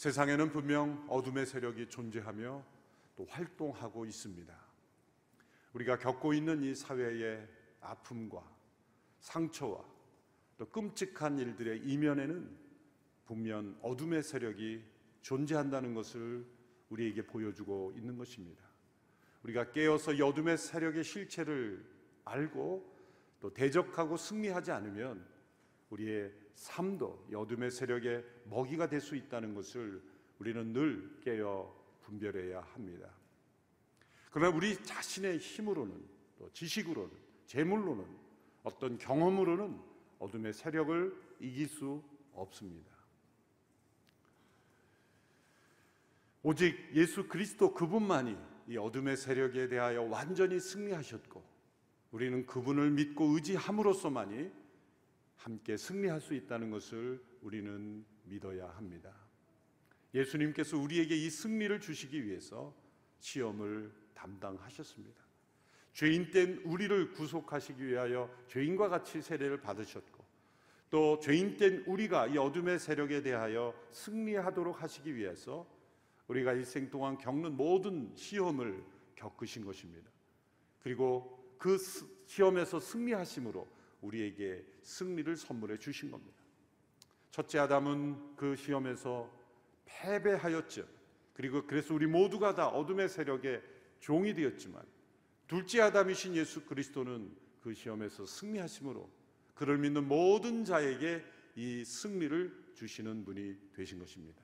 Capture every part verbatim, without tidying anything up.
세상에는 분명 어둠의 세력이 존재하며 또 활동하고 있습니다. 우리가 겪고 있는 이 사회의 아픔과 상처와 또 끔찍한 일들의 이면에는 분명 어둠의 세력이 존재한다는 것을 우리에게 보여주고 있는 것입니다. 우리가 깨어서 이 어둠의 세력의 실체를 알고 또 대적하고 승리하지 않으면 우리의 삶도 이 어둠의 세력의 먹이가 될 수 있다는 것을 우리는 늘 깨어 분별해야 합니다. 그러나 우리 자신의 힘으로는, 또 지식으로는, 재물로는, 어떤 경험으로는 어둠의 세력을 이길 수 없습니다. 오직 예수 그리스도 그분만이 이 어둠의 세력에 대하여 완전히 승리하셨고, 우리는 그분을 믿고 의지함으로써만이 함께 승리할 수 있다는 것을 우리는 믿어야 합니다. 예수님께서 우리에게 이 승리를 주시기 위해서 시험을 담당하셨습니다. 죄인 된 우리를 구속하시기 위하여 죄인과 같이 세례를 받으셨고, 또 죄인 된 우리가 이 어둠의 세력에 대하여 승리하도록 하시기 위해서 우리가 일생 동안 겪는 모든 시험을 겪으신 것입니다. 그리고 그 시험에서 승리하심으로 우리에게 승리를 선물해 주신 겁니다. 첫째 아담은 그 시험에서 패배하였죠. 그리고 그래서 우리 모두가 다 어둠의 세력의 종이 되었지만, 둘째 아담이신 예수 그리스도는 그 시험에서 승리하심으로 그를 믿는 모든 자에게 이 승리를 주시는 분이 되신 것입니다.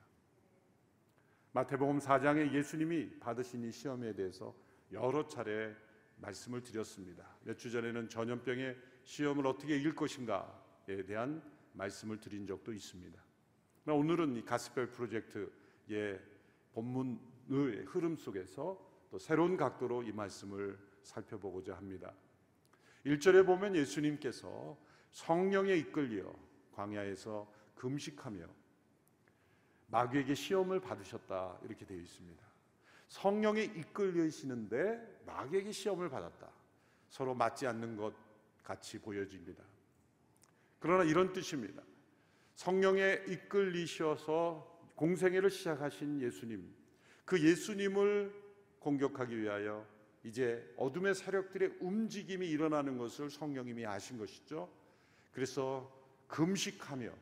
마태복음 사 장에 예수님이 받으신 이 시험에 대해서 여러 차례 말씀을 드렸습니다. 몇 주 전에는 전염병의 시험을 어떻게 이길 것인가에 대한 말씀을 드린 적도 있습니다. 오늘은 이 가스펠 프로젝트의 본문의 흐름 속에서 또 새로운 각도로 이 말씀을 살펴보고자 합니다. 일 절에 보면 예수님께서 성령에 이끌려 광야에서 금식하며 마귀에게 시험을 받으셨다, 이렇게 되어 있습니다. 성령에 이끌리시는데 마귀에게 시험을 받았다. 서로 맞지 않는 것 같이 보여집니다. 그러나 이런 뜻입니다. 성령에 이끌리셔서 공생애를 시작하신 예수님, 그 예수님을 공격하기 위하여 이제 어둠의 세력들의 움직임이 일어나는 것을 성령님이 아신 것이죠. 그래서 금식하며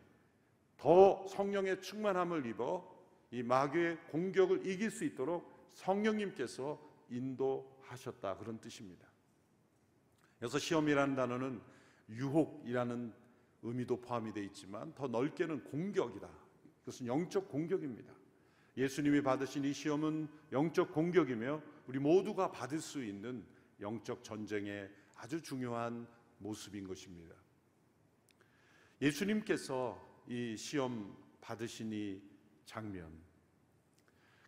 더 성령의 충만함을 입어 이 마귀의 공격을 이길 수 있도록 성령님께서 인도하셨다, 그런 뜻입니다. 그래서 시험이라는 단어는 유혹이라는 의미도 포함이 되어 있지만 더 넓게는 공격이다. 그것은 영적 공격입니다. 예수님이 받으신 이 시험은 영적 공격이며 우리 모두가 받을 수 있는 영적 전쟁의 아주 중요한 모습인 것입니다. 예수님께서 이 시험 받으신 이 장면,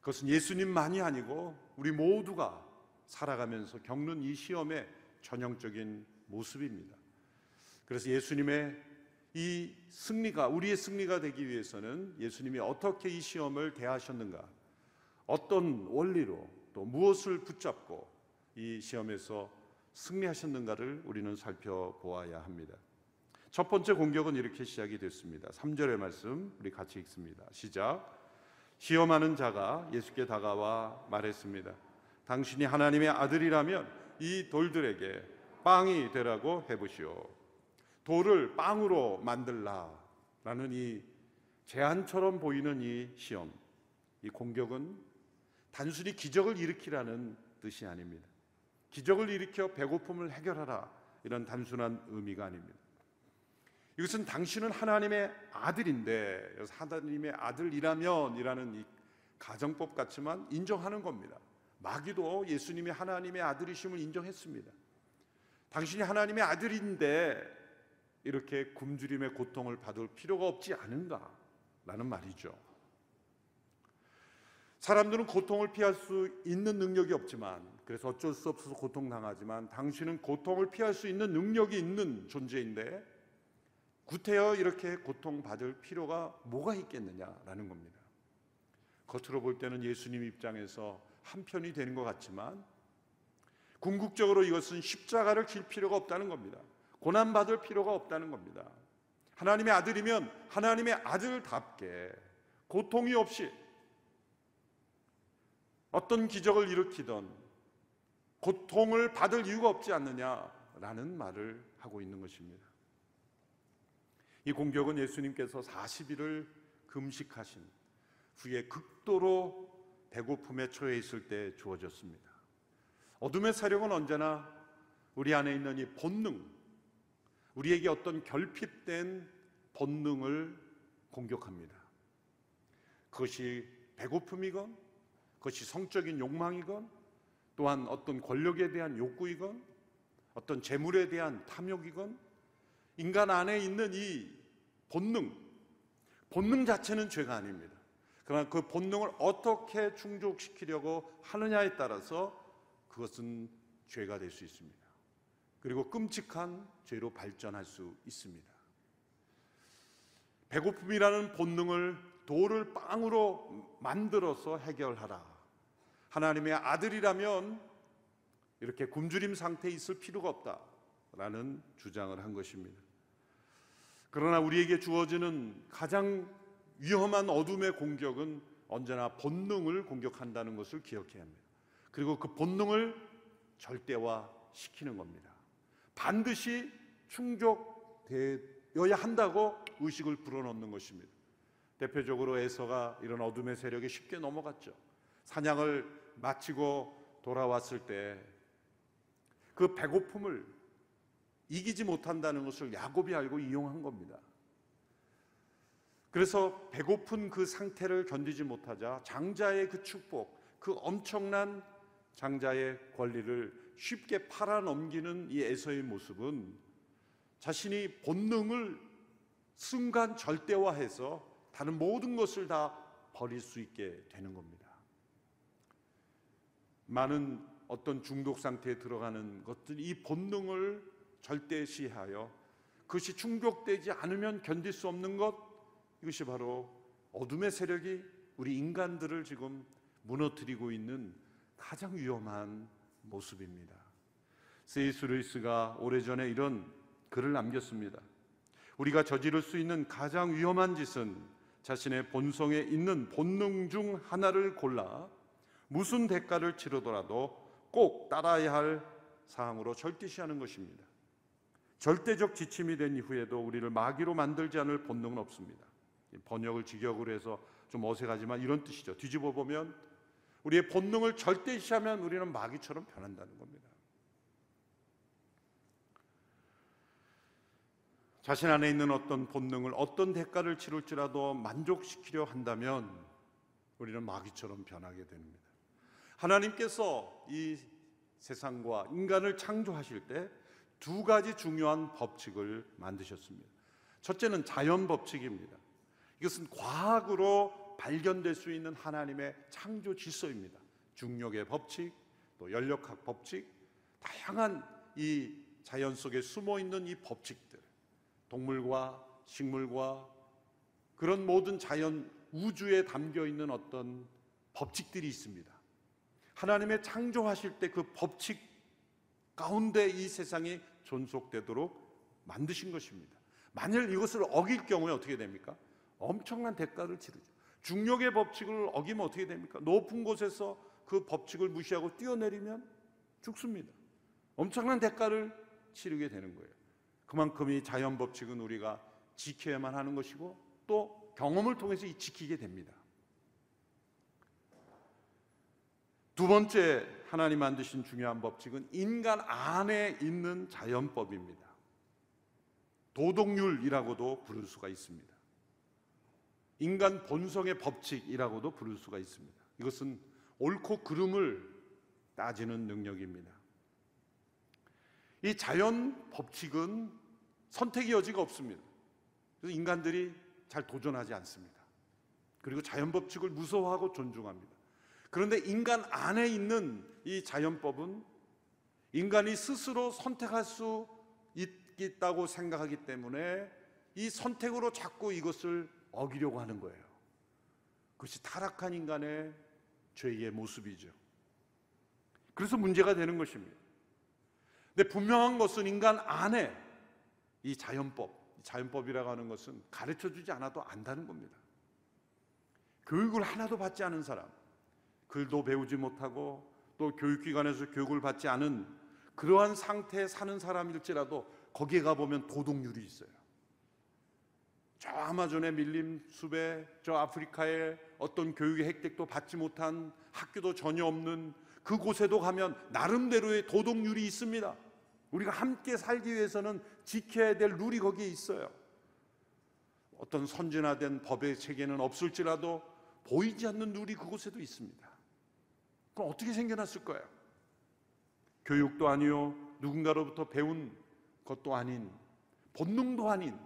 그것은 예수님만이 아니고 우리 모두가 살아가면서 겪는 이 시험의 전형적인 모습입니다. 그래서 예수님의 이 승리가, 우리의 승리가 되기 위해서는 예수님이 어떻게 이 시험을 대하셨는가, 어떤 원리로 또 무엇을 붙잡고 이 시험에서 승리하셨는가를 우리는 살펴보아야 합니다. 첫 번째 공격은 이렇게 시작이 됐습니다. 삼 절의 말씀 우리 같이 읽습니다. 시작. 시험하는 자가 예수께 다가와 말했습니다. 당신이 하나님의 아들이라면 이 돌들에게 빵이 되라고 해보시오. 돌을 빵으로 만들라 라는 이 제안처럼 보이는 이 시험, 이 공격은 단순히 기적을 일으키라는 뜻이 아닙니다. 기적을 일으켜 배고픔을 해결하라, 이런 단순한 의미가 아닙니다. 이것은 당신은 하나님의 아들인데, 하나님의 아들이라면 이라는 이 가정법 같지만 인정하는 겁니다. 마귀도 예수님이 하나님의 아들이심을 인정했습니다. 당신이 하나님의 아들인데 이렇게 굶주림의 고통을 받을 필요가 없지 않은가라는 말이죠. 사람들은 고통을 피할 수 있는 능력이 없지만, 그래서 어쩔 수 없어서 고통당하지만, 당신은 고통을 피할 수 있는 능력이 있는 존재인데 구태여 이렇게 고통받을 필요가 뭐가 있겠느냐라는 겁니다. 겉으로 볼 때는 예수님 입장에서 한편이 되는 것 같지만 궁극적으로 이것은 십자가를 질 필요가 없다는 겁니다. 고난받을 필요가 없다는 겁니다. 하나님의 아들이면 하나님의 아들답게 고통이 없이 어떤 기적을 일으키던 고통을 받을 이유가 없지 않느냐라는 말을 하고 있는 것입니다. 이 공격은 예수님께서 사십 일을 금식하신 후에 극도로 배고픔에 처해 있을 때 주어졌습니다. 어둠의 세력은 언제나 우리 안에 있는 이 본능, 우리에게 어떤 결핍된 본능을 공격합니다. 그것이 배고픔이건, 그것이 성적인 욕망이건, 또한 어떤 권력에 대한 욕구이건, 어떤 재물에 대한 탐욕이건, 인간 안에 있는 이 본능, 본능 자체는 죄가 아닙니다. 그러나 그 본능을 어떻게 충족시키려고 하느냐에 따라서 그것은 죄가 될 수 있습니다. 그리고 끔찍한 죄로 발전할 수 있습니다. 배고픔이라는 본능을 돌을 빵으로 만들어서 해결하라. 하나님의 아들이라면 이렇게 굶주림 상태에 있을 필요가 없다라는 주장을 한 것입니다. 그러나 우리에게 주어지는 가장 위험한 어둠의 공격은 언제나 본능을 공격한다는 것을 기억해야 합니다. 그리고 그 본능을 절대화시키는 겁니다. 반드시 충족되어야 한다고 의식을 불어넣는 것입니다. 대표적으로 에서가 이런 어둠의 세력에 쉽게 넘어갔죠. 사냥을 마치고 돌아왔을 때 그 배고픔을 이기지 못한다는 것을 야곱이 알고 이용한 겁니다. 그래서 배고픈 그 상태를 견디지 못하자 장자의 그 축복, 그 엄청난 장자의 권리를 쉽게 팔아넘기는 이 에서의 모습은 자신이 본능을 순간 절대화해서 다른 모든 것을 다 버릴 수 있게 되는 겁니다. 많은 어떤 중독 상태에 들어가는 것들, 이 본능을 절대시하여 그것이 충족되지 않으면 견딜 수 없는 것, 이것이 바로 어둠의 세력이 우리 인간들을 지금 무너뜨리고 있는 가장 위험한 모습입니다. 세이스 루이스가 오래전에 이런 글을 남겼습니다. 우리가 저지를 수 있는 가장 위험한 짓은 자신의 본성에 있는 본능 중 하나를 골라 무슨 대가를 치르더라도 꼭 따라야 할 사항으로 절대시하는 것입니다. 절대적 지침이 된 이후에도 우리를 마귀로 만들지 않을 본능은 없습니다. 번역을 직역으로 해서 좀 어색하지만 이런 뜻이죠. 뒤집어 보면 우리의 본능을 절대시하면 우리는 마귀처럼 변한다는 겁니다. 자신 안에 있는 어떤 본능을 어떤 대가를 치를지라도 만족시키려 한다면 우리는 마귀처럼 변하게 됩니다. 하나님께서 이 세상과 인간을 창조하실 때 두 가지 중요한 법칙을 만드셨습니다. 첫째는 자연 법칙입니다. 이것은 과학으로 발견될 수 있는 하나님의 창조 질서입니다. 중력의 법칙, 또 연력학 법칙, 다양한 이 자연 속에 숨어있는 이 법칙들, 동물과 식물과 그런 모든 자연 우주에 담겨있는 어떤 법칙들이 있습니다. 하나님의 창조하실 때 그 법칙 가운데 이 세상이 존속되도록 만드신 것입니다. 만일 이것을 어길 경우에 어떻게 됩니까? 엄청난 대가를 치르죠. 중력의 법칙을 어기면 어떻게 됩니까? 높은 곳에서 그 법칙을 무시하고 뛰어내리면 죽습니다. 엄청난 대가를 치르게 되는 거예요. 그만큼 이 자연 법칙은 우리가 지켜야만 하는 것이고 또 경험을 통해서 지키게 됩니다. 두 번째 하나님 만드신 중요한 법칙은 인간 안에 있는 자연법입니다. 도덕률이라고도 부를 수가 있습니다. 인간 본성의 법칙이라고도 부를 수가 있습니다. 이것은 옳고 그름을 따지는 능력입니다. 이 자연 법칙은 선택의 여지가 없습니다. 그래서 인간들이 잘 도전하지 않습니다. 그리고 자연 법칙을 무서워하고 존중합니다. 그런데 인간 안에 있는 이 자연법은 인간이 스스로 선택할 수 있다고 생각하기 때문에 이 선택으로 자꾸 이것을 어기려고 하는 거예요. 그것이 타락한 인간의 죄의 모습이죠. 그래서 문제가 되는 것입니다. 근데 분명한 것은 인간 안에 이 자연법, 자연법이라고 하는 것은 가르쳐주지 않아도 안다는 겁니다. 교육을 하나도 받지 않은 사람, 글도 배우지 못하고 또 교육기관에서 교육을 받지 않은 그러한 상태에 사는 사람일지라도 거기에 가보면 도덕률이 있어요. 저 아마존의 밀림숲에, 저 아프리카의 어떤 교육의 혜택도 받지 못한, 학교도 전혀 없는 그곳에도 가면 나름대로의 도덕률이 있습니다. 우리가 함께 살기 위해서는 지켜야 될 룰이 거기에 있어요. 어떤 선진화된 법의 체계는 없을지라도 보이지 않는 룰이 그곳에도 있습니다. 그럼 어떻게 생겨났을 거예요? 교육도 아니요, 누군가로부터 배운 것도 아닌, 본능도 아닌,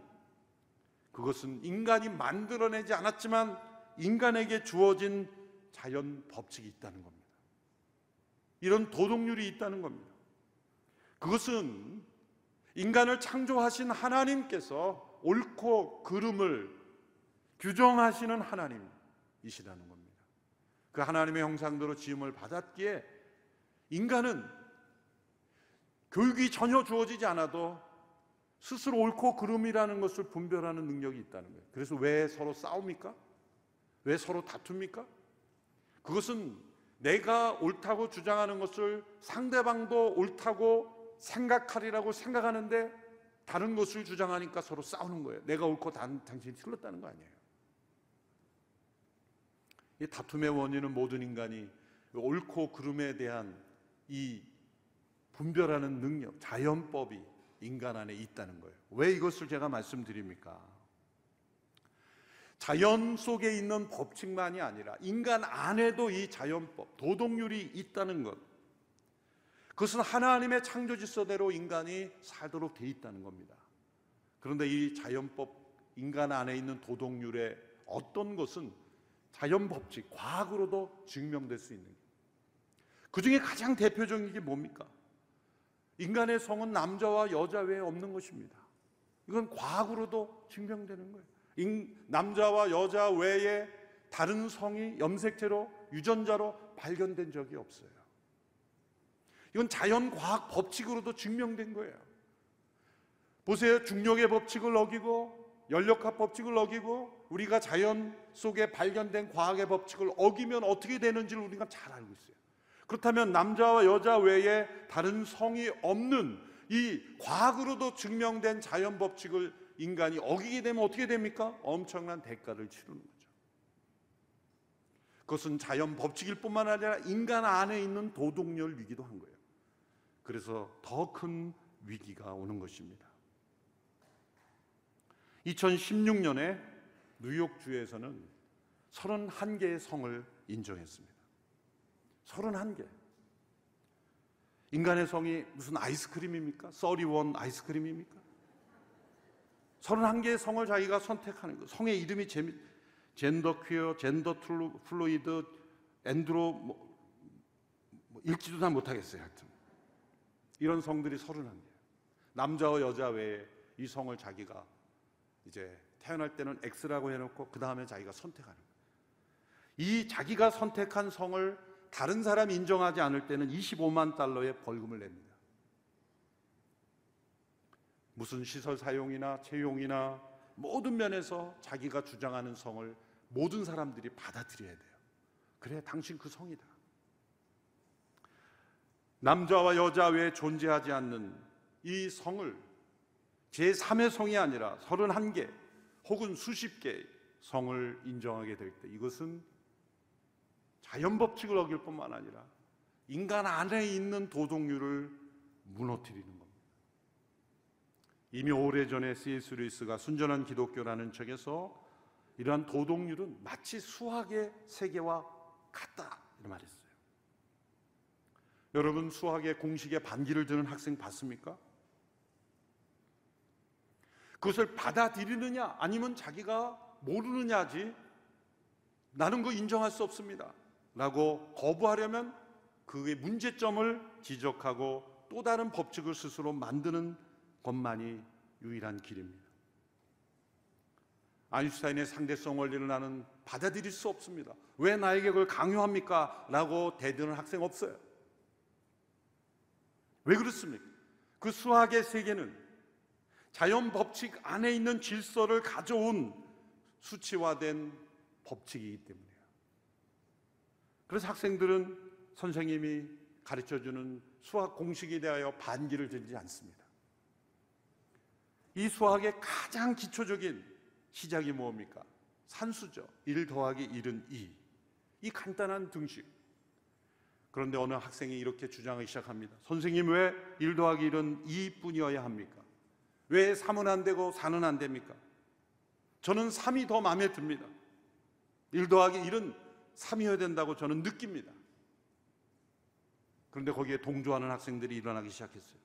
그것은 인간이 만들어내지 않았지만 인간에게 주어진 자연 법칙이 있다는 겁니다. 이런 도덕률이 있다는 겁니다. 그것은 인간을 창조하신 하나님께서 옳고 그름을 규정하시는 하나님이시다는 겁니다. 그 하나님의 형상대로 지음을 받았기에 인간은 교육이 전혀 주어지지 않아도 스스로 옳고 그름이라는 것을 분별하는 능력이 있다는 거예요. 그래서 왜 서로 싸웁니까? 왜 서로 다툽니까? 그것은 내가 옳다고 주장하는 것을 상대방도 옳다고 생각하리라고 생각하는데 다른 것을 주장하니까 서로 싸우는 거예요. 내가 옳고 단, 당신이 틀렸다는 거 아니에요. 이 다툼의 원인은 모든 인간이 옳고 그름에 대한 이 분별하는 능력, 자연법이 인간 안에 있다는 거예요. 왜 이것을 제가 말씀드립니까? 자연 속에 있는 법칙만이 아니라 인간 안에도 이 자연법, 도덕률이 있다는 것, 그것은 하나님의 창조 질서대로 인간이 살도록 돼 있다는 겁니다. 그런데 이 자연법, 인간 안에 있는 도덕률의 어떤 것은 자연 법칙, 과학으로도 증명될 수 있는 거예요. 그 중에 가장 대표적인 게 뭡니까? 인간의 성은 남자와 여자 외에 없는 것입니다. 이건 과학으로도 증명되는 거예요. 인, 남자와 여자 외에 다른 성이 염색체로, 유전자로 발견된 적이 없어요. 이건 자연과학 법칙으로도 증명된 거예요. 보세요. 중력의 법칙을 어기고 열역학 법칙을 어기고 우리가 자연 속에 발견된 과학의 법칙을 어기면 어떻게 되는지를 우리가 잘 알고 있어요. 그렇다면 남자와 여자 외에 다른 성이 없는 이 과학으로도 증명된 자연 법칙을 인간이 어기게 되면 어떻게 됩니까? 엄청난 대가를 치르는 거죠. 그것은 자연 법칙일 뿐만 아니라 인간 안에 있는 도덕률 위기도 한 거예요. 그래서 더 큰 위기가 오는 것입니다. 이천십육 년에 뉴욕주에서는 서른한 개의 성을 인정했습니다. 서른한 개. 인간의 성이 무슨 아이스크림입니까? 서른한 아이스크림입니까? 서른한 개의 성을 자기가 선택하는 거예요. 성의 이름이 재미, 젠더 퀴어, 젠더 플루이드, 앤드로 뭐, 뭐 읽지도 다 못하겠어요. 하여튼 이런 성들이 서른한 개. 남자와 여자 외에 이 성을 자기가 이제 태어날 때는 X라고 해놓고 그 다음에 자기가 선택하는 거예요. 이 자기가 선택한 성을 다른 사람이 인정하지 않을 때는 이십오만 달러의 벌금을 냅니다. 무슨 시설 사용이나 채용이나 모든 면에서 자기가 주장하는 성을 모든 사람들이 받아들여야 돼요. 그래, 당신 그 성이다. 남자와 여자 외에 존재하지 않는 이 성을 제삼의 성이 아니라 서른한 개 혹은 수십 개의 성을 인정하게 될 때 이것은 자연 법칙을 어길 뿐만 아니라 인간 안에 있는 도덕률을 무너뜨리는 겁니다. 이미 오래전에 씨에스 루이스가 순전한 기독교라는 책에서 이러한 도덕률은 마치 수학의 세계와 같다 이런 말했어요. 여러분, 수학의 공식에 반기를 드는 학생 봤습니까? 그것을 받아들이느냐 아니면 자기가 모르느냐지 나는 그거 인정할 수 없습니다 라고 거부하려면 그의 문제점을 지적하고 또 다른 법칙을 스스로 만드는 것만이 유일한 길입니다. 아인슈타인의 상대성 원리를 나는 받아들일 수 없습니다. 왜 나에게 그걸 강요합니까? 라고 대드는 학생 없어요. 왜 그렇습니까? 그 수학의 세계는 자연 법칙 안에 있는 질서를 가져온 수치화된 법칙이기 때문이에요. 그래서 학생들은 선생님이 가르쳐주는 수학 공식에 대하여 반기를 들지 않습니다. 이 수학의 가장 기초적인 시작이 뭡니까? 산수죠. 일 더하기 일은 이. 이 간단한 등식. 그런데 어느 학생이 이렇게 주장하기 시작합니다. 선생님, 왜 일 더하기 일은 이뿐이어야 합니까? 왜 삼은 안 되고 사는 안 됩니까? 저는 삼이 더 마음에 듭니다. 일 더하기 일은 삼이어야 된다고 저는 느낍니다. 그런데 거기에 동조하는 학생들이 일어나기 시작했어요.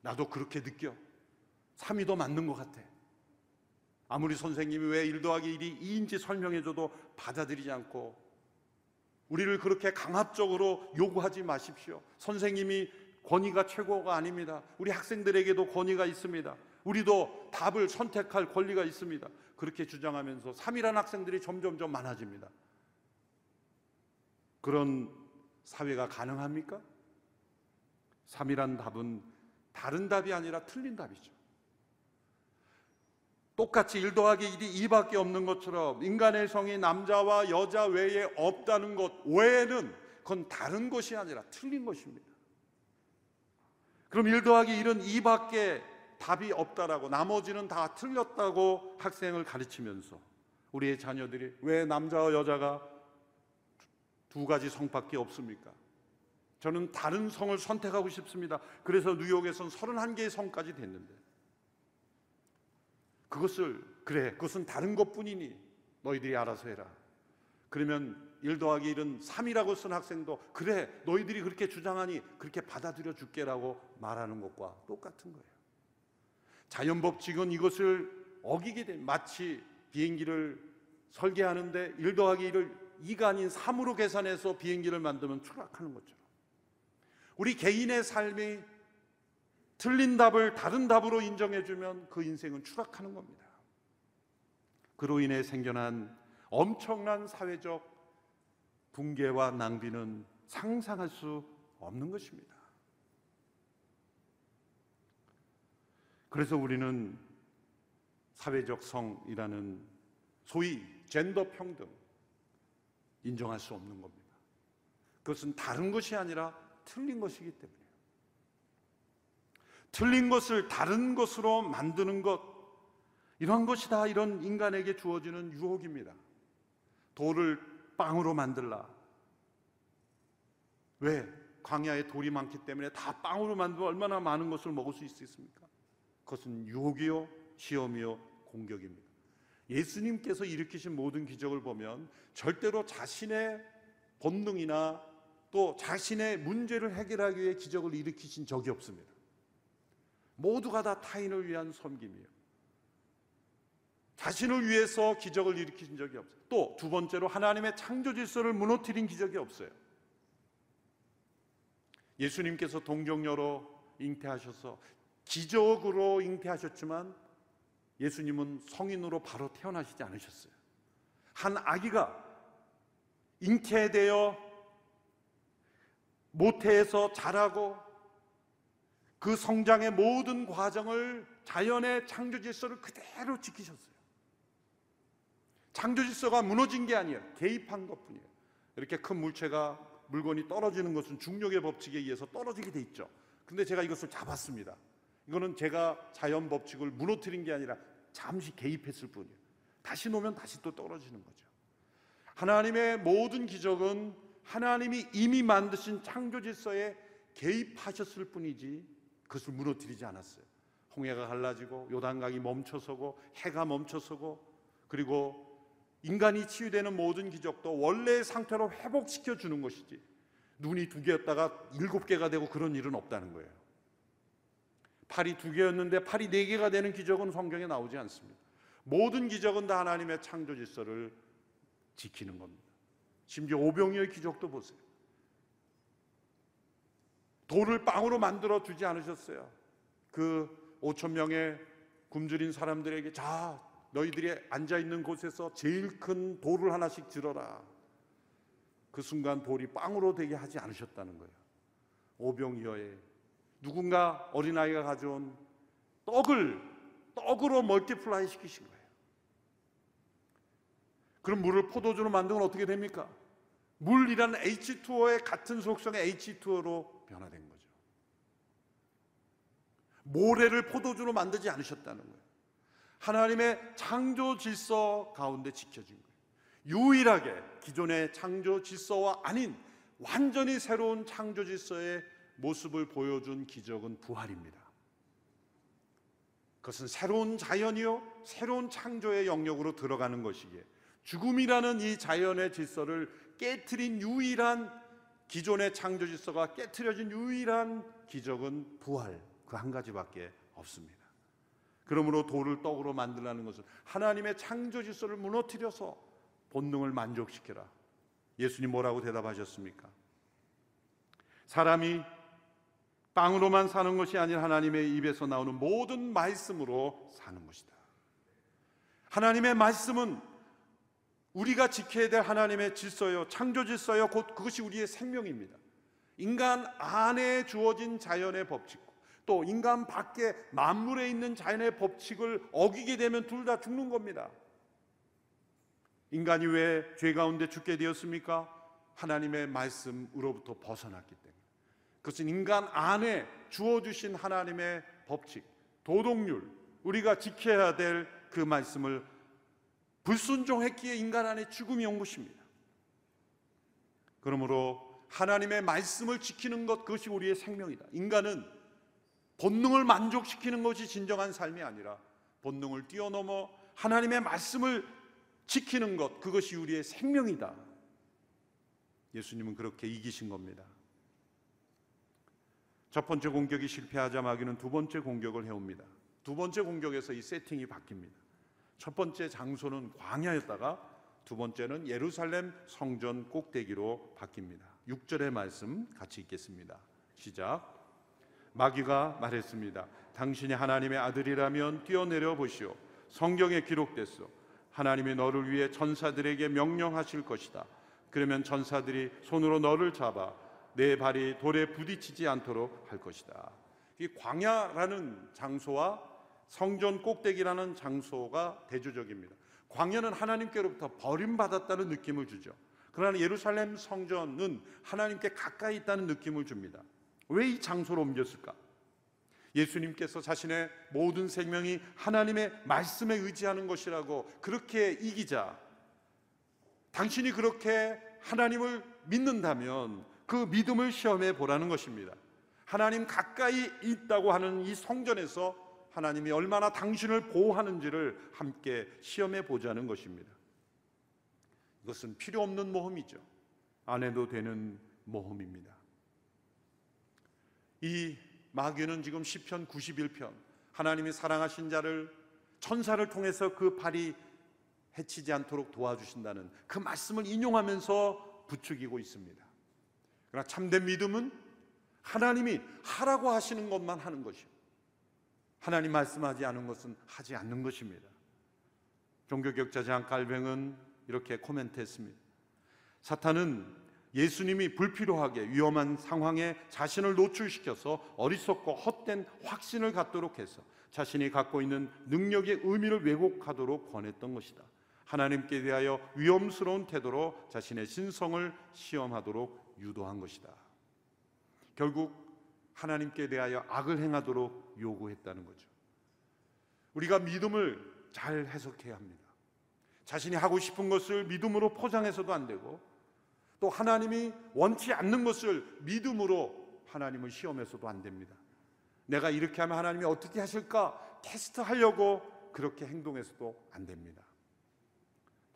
나도 그렇게 느껴. 삼이 더 맞는 것 같아. 아무리 선생님이 왜 일 더하기 일이 이인지 설명해줘도 받아들이지 않고, 우리를 그렇게 강압적으로 요구하지 마십시오. 선생님이 권위가 최고가 아닙니다. 우리 학생들에게도 권위가 있습니다. 우리도 답을 선택할 권리가 있습니다. 그렇게 주장하면서 삼이라는 학생들이 점점점 많아집니다. 그런 사회가 가능합니까? 삼이란 답은 다른 답이 아니라 틀린 답이죠. 똑같이 일 더하기 일이 이밖에 없는 것처럼 인간의 성이 남자와 여자 외에 없다는 것 외에는 그건 다른 것이 아니라 틀린 것입니다. 그럼 일 더하기 일은 이밖에 답이 없다라고, 나머지는 다 틀렸다고 학생을 가르치면서 우리의 자녀들이 왜 남자와 여자가 두 가지 성밖에 없습니까? 저는 다른 성을 선택하고 싶습니다. 그래서 뉴욕에서는 서른한 개의 성까지 됐는데, 그것을 그래 그것은 다른 것뿐이니 너희들이 알아서 해라. 그러면 일 더하기 일은 삼이라고 쓴 학생도 그래 너희들이 그렇게 주장하니 그렇게 받아들여 줄게라고 말하는 것과 똑같은 거예요. 자연법칙은 이것을 어기게 된, 마치 비행기를 설계하는데 일 더하기 일을 이가 아닌 삼으로 계산해서 비행기를 만들면 추락하는 것처럼, 우리 개인의 삶이 틀린 답을 다른 답으로 인정해주면 그 인생은 추락하는 겁니다. 그로 인해 생겨난 엄청난 사회적 붕괴와 낭비는 상상할 수 없는 것입니다. 그래서 우리는 사회적 성이라는 소위 젠더 평등 인정할 수 없는 겁니다. 그것은 다른 것이 아니라 틀린 것이기 때문이에요. 틀린 것을 다른 것으로 만드는 것, 이런 것이 다 이런 인간에게 주어지는 유혹입니다. 돌을 빵으로 만들라. 왜? 광야에 돌이 많기 때문에 다 빵으로 만들면 얼마나 많은 것을 먹을 수 있습니까? 그것은 유혹이요, 시험이요, 공격입니다. 예수님께서 일으키신 모든 기적을 보면 절대로 자신의 본능이나 또 자신의 문제를 해결하기 위해 기적을 일으키신 적이 없습니다. 모두가 다 타인을 위한 섬김이에요. 자신을 위해서 기적을 일으키신 적이 없어요. 또 두 번째로 하나님의 창조 질서를 무너뜨린 기적이 없어요. 예수님께서 동정녀로 잉태하셔서 기적으로 잉태하셨지만 예수님은 성인으로 바로 태어나시지 않으셨어요. 한 아기가 잉태되어 모태에서 자라고 그 성장의 모든 과정을 자연의 창조 질서를 그대로 지키셨어요. 창조 질서가 무너진 게 아니에요. 개입한 것뿐이에요. 이렇게 큰 물체가, 물건이 떨어지는 것은 중력의 법칙에 의해서 떨어지게 돼 있죠. 근데 제가 이것을 잡았습니다. 이거는 제가 자연 법칙을 무너뜨린 게 아니라 잠시 개입했을 뿐이에요. 다시 놓으면 다시 또 떨어지는 거죠. 하나님의 모든 기적은 하나님이 이미 만드신 창조 질서에 개입하셨을 뿐이지 그것을 무너뜨리지 않았어요. 홍해가 갈라지고 요단강이 멈춰서고 해가 멈춰서고, 그리고 인간이 치유되는 모든 기적도 원래의 상태로 회복시켜주는 것이지 눈이 두 개였다가 일곱 개가 되고 그런 일은 없다는 거예요. 팔이 두 개였는데 팔이 네 개가 되는 기적은 성경에 나오지 않습니다. 모든 기적은 다 하나님의 창조 질서를 지키는 겁니다. 심지어 오병이어의 기적도 보세요. 돌을 빵으로 만들어 주지 않으셨어요. 그 오천 명의 굶주린 사람들에게 자, 너희들이 앉아있는 곳에서 제일 큰 돌을 하나씩 들어라. 그 순간 돌이 빵으로 되게 하지 않으셨다는 거예요. 오병이어에 누군가 어린아이가 가져온 떡을 떡으로 멀티플라이 시키신 거예요. 그럼 물을 포도주로 만들면 어떻게 됩니까? 물이라는 에이치 투 오의 같은 속성의 에이치 투 오로 변화된 거죠. 모래를 포도주로 만들지 않으셨다는 거예요. 하나님의 창조 질서 가운데 지켜진 거예요. 유일하게 기존의 창조 질서와 아닌 완전히 새로운 창조 질서의 모습을 보여준 기적은 부활입니다. 그것은 새로운 자연이요 새로운 창조의 영역으로 들어가는 것이기에 죽음이라는 이 자연의 질서를 깨트린 유일한, 기존의 창조 질서가 깨트려진 유일한 기적은 부활, 그 한 가지밖에 없습니다. 그러므로 돌을 떡으로 만들라는 것은 하나님의 창조 질서를 무너뜨려서 본능을 만족시켜라. 예수님 뭐라고 대답하셨습니까? 사람이 빵으로만 사는 것이 아닌 하나님의 입에서 나오는 모든 말씀으로 사는 것이다. 하나님의 말씀은 우리가 지켜야 될 하나님의 질서요, 창조 질서요, 곧 그것이 우리의 생명입니다. 인간 안에 주어진 자연의 법칙, 또 인간 밖에 만물에 있는 자연의 법칙을 어기게 되면 둘 다 죽는 겁니다. 인간이 왜 죄 가운데 죽게 되었습니까? 하나님의 말씀으로부터 벗어났기 때문에. 그것은 인간 안에 주어주신 하나님의 법칙, 도덕률, 우리가 지켜야 될 그 말씀을 불순종했기에 인간 안에 죽음이 온 것입니다. 그러므로 하나님의 말씀을 지키는 것, 그것이 우리의 생명이다. 인간은 본능을 만족시키는 것이 진정한 삶이 아니라 본능을 뛰어넘어 하나님의 말씀을 지키는 것, 그것이 우리의 생명이다. 예수님은 그렇게 이기신 겁니다. 첫 번째 공격이 실패하자 마귀는 두 번째 공격을 해옵니다. 두 번째 공격에서 이 세팅이 바뀝니다. 첫 번째 장소는 광야였다가 두 번째는 예루살렘 성전 꼭대기로 바뀝니다. 육 절의 말씀 같이 읽겠습니다. 시작. 마귀가 말했습니다. 당신이 하나님의 아들이라면 뛰어내려 보시오. 성경에 기록됐소. 하나님이 너를 위해 전사들에게 명령하실 것이다. 그러면 전사들이 손으로 너를 잡아 내 발이 돌에 부딪히지 않도록 할 것이다. 이 광야라는 장소와 성전 꼭대기라는 장소가 대조적입니다. 광야는 하나님께로부터 버림받았다는 느낌을 주죠. 그러나 예루살렘 성전은 하나님께 가까이 있다는 느낌을 줍니다. 왜 이 장소로 옮겼을까? 예수님께서 자신의 모든 생명이 하나님의 말씀에 의지하는 것이라고 그렇게 이기자, 당신이 그렇게 하나님을 믿는다면 그 믿음을 시험해 보라는 것입니다. 하나님 가까이 있다고 하는 이 성전에서 하나님이 얼마나 당신을 보호하는지를 함께 시험해 보자는 것입니다. 이것은 필요 없는 모험이죠. 안 해도 되는 모험입니다. 이 마귀는 지금 시편 구십일 편, 하나님이 사랑하신 자를 천사를 통해서 그 발이 해치지 않도록 도와주신다는 그 말씀을 인용하면서 부추기고 있습니다. 그러나 참된 믿음은 하나님이 하라고 하시는 것만 하는 것이요, 하나님 말씀하지 않은 것은 하지 않는 것입니다. 종교개혁자 장 칼뱅은 이렇게 코멘트했습니다. 사탄은 예수님이 불필요하게 위험한 상황에 자신을 노출시켜서 어리석고 헛된 확신을 갖도록 해서 자신이 갖고 있는 능력의 의미를 왜곡하도록 권했던 것이다. 하나님께 대하여 위험스러운 태도로 자신의 신성을 시험하도록 유도한 것이다. 결국 하나님께 대하여 악을 행하도록 요구했다는 거죠. 우리가 믿음을 잘 해석해야 합니다. 자신이 하고 싶은 것을 믿음으로 포장해서도 안 되고, 또 하나님이 원치 않는 것을 믿음으로 하나님을 시험해서도 안 됩니다. 내가 이렇게 하면 하나님이 어떻게 하실까 테스트하려고 그렇게 행동해서도 안 됩니다.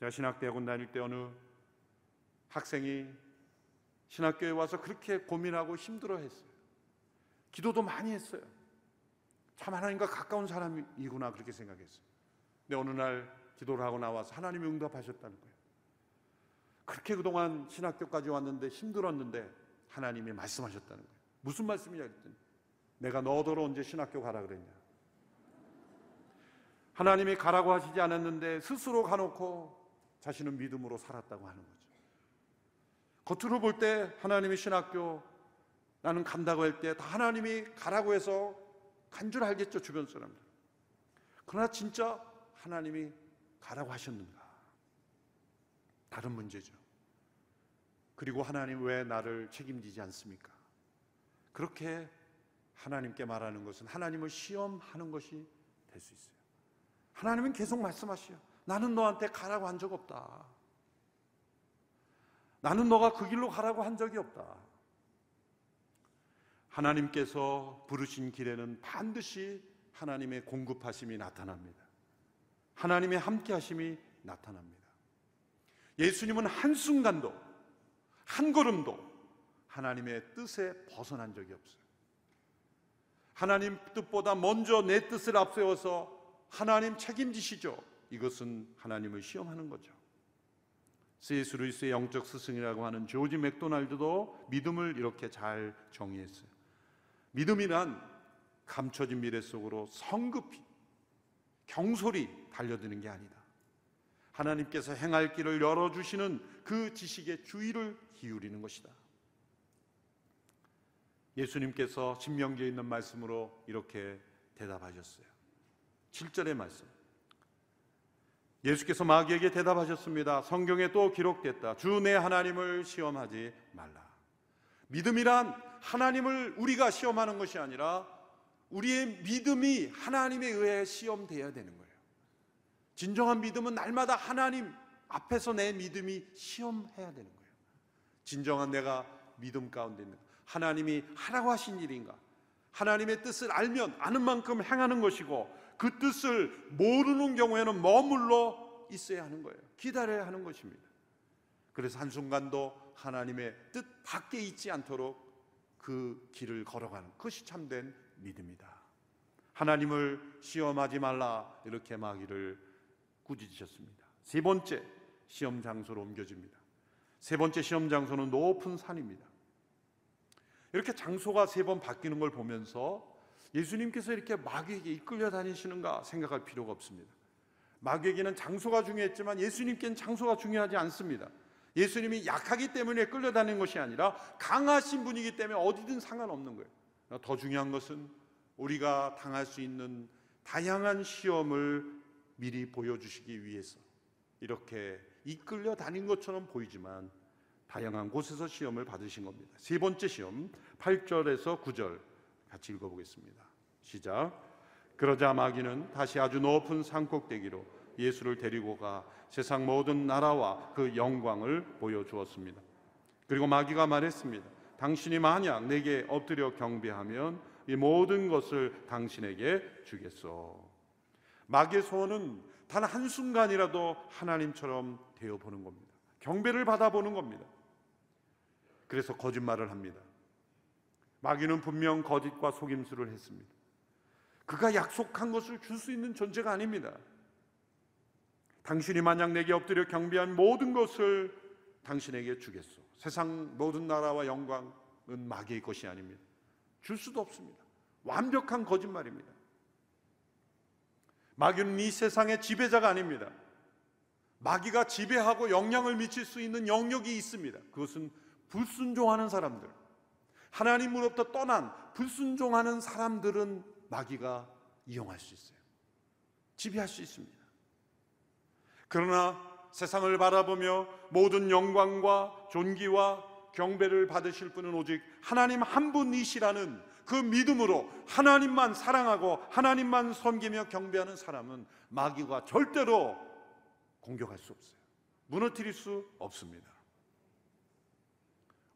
제가 신학대학원 다닐 때 어느 학생이 신학교에 와서 그렇게 고민하고 힘들어했어요. 기도도 많이 했어요. 참 하나님과 가까운 사람이구나 그렇게 생각했어요. 근데 어느 날 기도를 하고 나와서 하나님이 응답하셨다는 거예요. 그렇게 그동안 신학교까지 왔는데 힘들었는데 하나님이 말씀하셨다는 거예요. 무슨 말씀이냐 그랬더니, 내가 너더러 언제 신학교 가라 그랬냐. 하나님이 가라고 하시지 않았는데 스스로 가놓고 자신은 믿음으로 살았다고 하는 거죠. 겉으로 볼 때 하나님이 신학교 나는 간다고 할 때 다 하나님이 가라고 해서 간 줄 알겠죠, 주변 사람들. 그러나 진짜 하나님이 가라고 하셨는가? 다른 문제죠. 그리고 하나님 왜 나를 책임지지 않습니까? 그렇게 하나님께 말하는 것은 하나님을 시험하는 것이 될 수 있어요. 하나님은 계속 말씀하시오. 나는 너한테 가라고 한 적 없다. 나는 너가 그 길로 가라고 한 적이 없다. 하나님께서 부르신 길에는 반드시 하나님의 공급하심이 나타납니다. 하나님의 함께하심이 나타납니다. 예수님은 한순간도 한 걸음도 하나님의 뜻에 벗어난 적이 없어요. 하나님 뜻보다 먼저 내 뜻을 앞세워서 하나님 책임지시죠. 이것은 하나님을 시험하는 거죠. 씨에스 루이스의 영적 스승이라고 하는 조지 맥도날드도 믿음을 이렇게 잘 정의했어요. 믿음이란 감춰진 미래 속으로 성급히 경솔히 달려드는 게 아니다. 하나님께서 행할 길을 열어주시는 그 지식에 주의를 기울이는 것이다. 예수님께서 신명기에 있는 말씀으로 이렇게 대답하셨어요. 칠 절의 말씀. 예수께서 마귀에게 대답하셨습니다. 성경에 또 기록됐다. 주 내 하나님을 시험하지 말라. 믿음이란 하나님을 우리가 시험하는 것이 아니라 우리의 믿음이 하나님에 의해 시험되어야 되는 거예요. 진정한 믿음은 날마다 하나님 앞에서 내 믿음이 시험해야 되는 거예요. 진정한 내가 믿음 가운데 있는 하나님이 하라고 하신 일인가? 하나님의 뜻을 알면 아는 만큼 행하는 것이고, 그 뜻을 모르는 경우에는 머물러 있어야 하는 거예요. 기다려야 하는 것입니다. 그래서 한순간도 하나님의 뜻 밖에 있지 않도록 그 길을 걸어가는 것이 참된 믿음이다. 하나님을 시험하지 말라, 이렇게 마귀를 꾸짖으셨습니다. 세 번째 시험 장소로 옮겨집니다. 세 번째 시험 장소는 높은 산입니다. 이렇게 장소가 세 번 바뀌는 걸 보면서 예수님께서 이렇게 마귀에게 이끌려 다니시는가 생각할 필요가 없습니다. 마귀에게는 장소가 중요했지만 예수님께는 장소가 중요하지 않습니다. 예수님이 약하기 때문에 끌려다니는 것이 아니라 강하신 분이기 때문에 어디든 상관없는 거예요. 더 중요한 것은 우리가 당할 수 있는 다양한 시험을 미리 보여주시기 위해서 이렇게 이끌려 다닌 것처럼 보이지만 다양한 곳에서 시험을 받으신 겁니다. 세 번째 시험, 팔 절에서 구 절 같이 읽어보겠습니다. 시작. 그러자 마귀는 다시 아주 높은 산꼭대기로 예수를 데리고 가 세상 모든 나라와 그 영광을 보여주었습니다. 그리고 마귀가 말했습니다. 당신이 만약 내게 엎드려 경배하면 이 모든 것을 당신에게 주겠소. 마귀의 소원은 단 한순간이라도 하나님처럼 되어보는 겁니다. 경배를 받아보는 겁니다. 그래서 거짓말을 합니다. 마귀는 분명 거짓과 속임수를 했습니다. 그가 약속한 것을 줄 수 있는 존재가 아닙니다. 당신이 만약 내게 엎드려 경배한 모든 것을 당신에게 주겠소. 세상 모든 나라와 영광은 마귀의 것이 아닙니다. 줄 수도 없습니다. 완벽한 거짓말입니다. 마귀는 이 세상의 지배자가 아닙니다. 마귀가 지배하고 영향을 미칠 수 있는 영역이 있습니다. 그것은 불순종하는 사람들, 하나님으로부터 떠난 불순종하는 사람들은 마귀가 이용할 수 있어요. 지배할 수 있습니다. 그러나 세상을 바라보며 모든 영광과 존귀와 경배를 받으실 분은 오직 하나님 한 분이시라는 그 믿음으로 하나님만 사랑하고 하나님만 섬기며 경배하는 사람은 마귀가 절대로 공격할 수 없어요. 무너뜨릴 수 없습니다.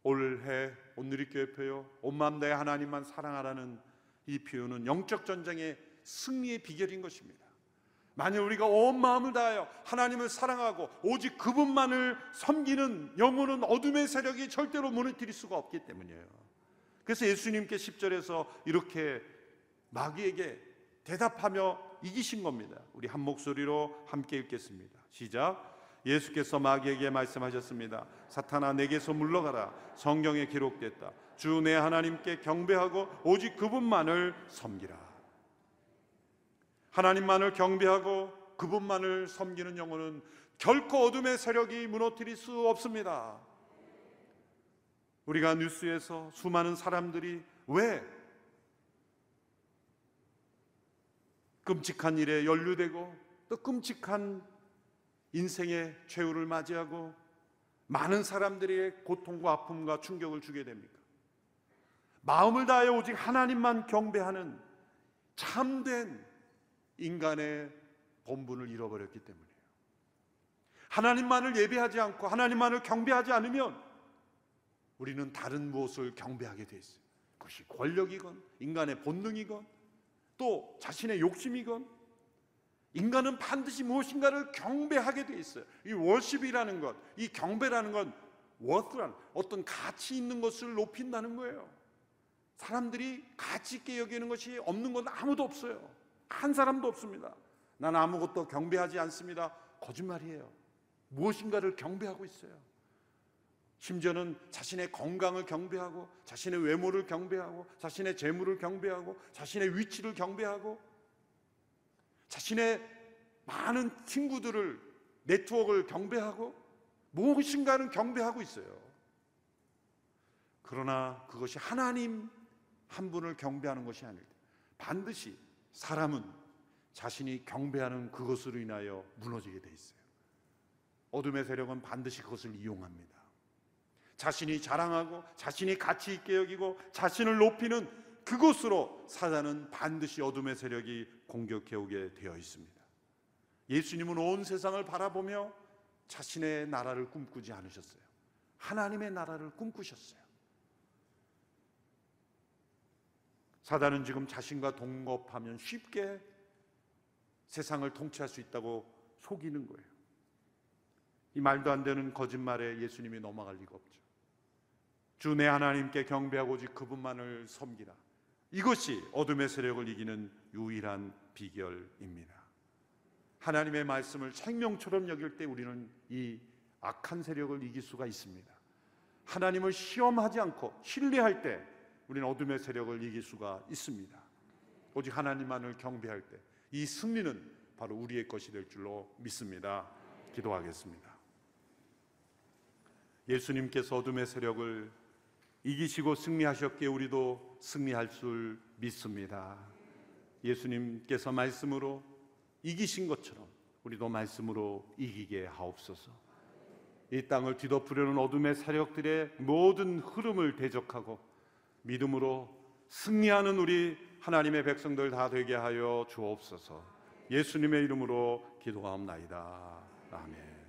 올해 온누리교회 표요 온마음 다해 하나님만 사랑하라는 이 표현은 영적 전쟁의 승리의 비결인 것입니다. 만약 우리가 온 마음을 다하여 하나님을 사랑하고 오직 그분만을 섬기는 영혼은 어둠의 세력이 절대로 무너뜨릴 수가 없기 때문이에요. 그래서 예수님께 십 절에서 이렇게 마귀에게 대답하며 이기신 겁니다. 우리 한 목소리로 함께 읽겠습니다. 시작. 예수께서 마귀에게 말씀하셨습니다. 사탄아, 내게서 물러가라. 성경에 기록됐다. 주 내 하나님께 경배하고 오직 그분만을 섬기라. 하나님만을 경배하고 그분만을 섬기는 영혼은 결코 어둠의 세력이 무너뜨릴 수 없습니다. 우리가 뉴스에서 수많은 사람들이 왜 끔찍한 일에 연루되고 또 끔찍한 인생의 최후를 맞이하고 많은 사람들의 고통과 아픔과 충격을 주게 됩니까? 마음을 다하여 오직 하나님만 경배하는 참된 인간의 본분을 잃어버렸기 때문이에요. 하나님만을 예배하지 않고 하나님만을 경배하지 않으면 우리는 다른 무엇을 경배하게 돼 있어요. 그것이 권력이건 인간의 본능이건 또 자신의 욕심이건 인간은 반드시 무엇인가를 경배하게 돼 있어요. 이 워십이라는 것, 이 경배라는 건 워스란 어떤 가치 있는 것을 높인다는 거예요. 사람들이 가치 있게 여기는 것이 없는 건 아무도 없어요. 한 사람도 없습니다. 난 아무것도 경배하지 않습니다. 거짓말이에요. 무엇인가를 경배하고 있어요. 심지어는 자신의 건강을 경배하고 자신의 외모를 경배하고 자신의 재물을 경배하고 자신의 위치를 경배하고 자신의 많은 친구들을 네트워크를 경배하고 무엇인가는 경배하고 있어요. 그러나 그것이 하나님 한 분을 경배하는 것이 아닐 때 반드시 사람은 자신이 경배하는 그것으로 인하여 무너지게 돼 있어요. 어둠의 세력은 반드시 그것을 이용합니다. 자신이 자랑하고 자신이 가치 있게 여기고 자신을 높이는 그곳으로 사단은 반드시 어둠의 세력이 공격해오게 되어 있습니다. 예수님은 온 세상을 바라보며 자신의 나라를 꿈꾸지 않으셨어요. 하나님의 나라를 꿈꾸셨어요. 사단은 지금 자신과 동업하면 쉽게 세상을 통치할 수 있다고 속이는 거예요. 이 말도 안 되는 거짓말에 예수님이 넘어갈 리가 없죠. 주 내 하나님께 경배하고 오직 그분만을 섬기라. 이것이 어둠의 세력을 이기는 유일한 비결입니다. 하나님의 말씀을 생명처럼 여길 때 우리는 이 악한 세력을 이길 수가 있습니다. 하나님을 시험하지 않고 신뢰할 때 우리는 어둠의 세력을 이길 수가 있습니다. 오직 하나님만을 경배할 때 이 승리는 바로 우리의 것이 될 줄로 믿습니다. 기도하겠습니다. 예수님께서 어둠의 세력을 이기시고 승리하셨기에 우리도 승리할 줄 믿습니다. 예수님께서 말씀으로 이기신 것처럼 우리도 말씀으로 이기게 하옵소서. 이 땅을 뒤덮으려는 어둠의 세력들의 모든 흐름을 대적하고 믿음으로 승리하는 우리 하나님의 백성들 다 되게 하여 주옵소서. 예수님의 이름으로 기도하옵나이다. 아멘.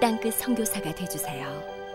땅끝 선교사가 되어주세요.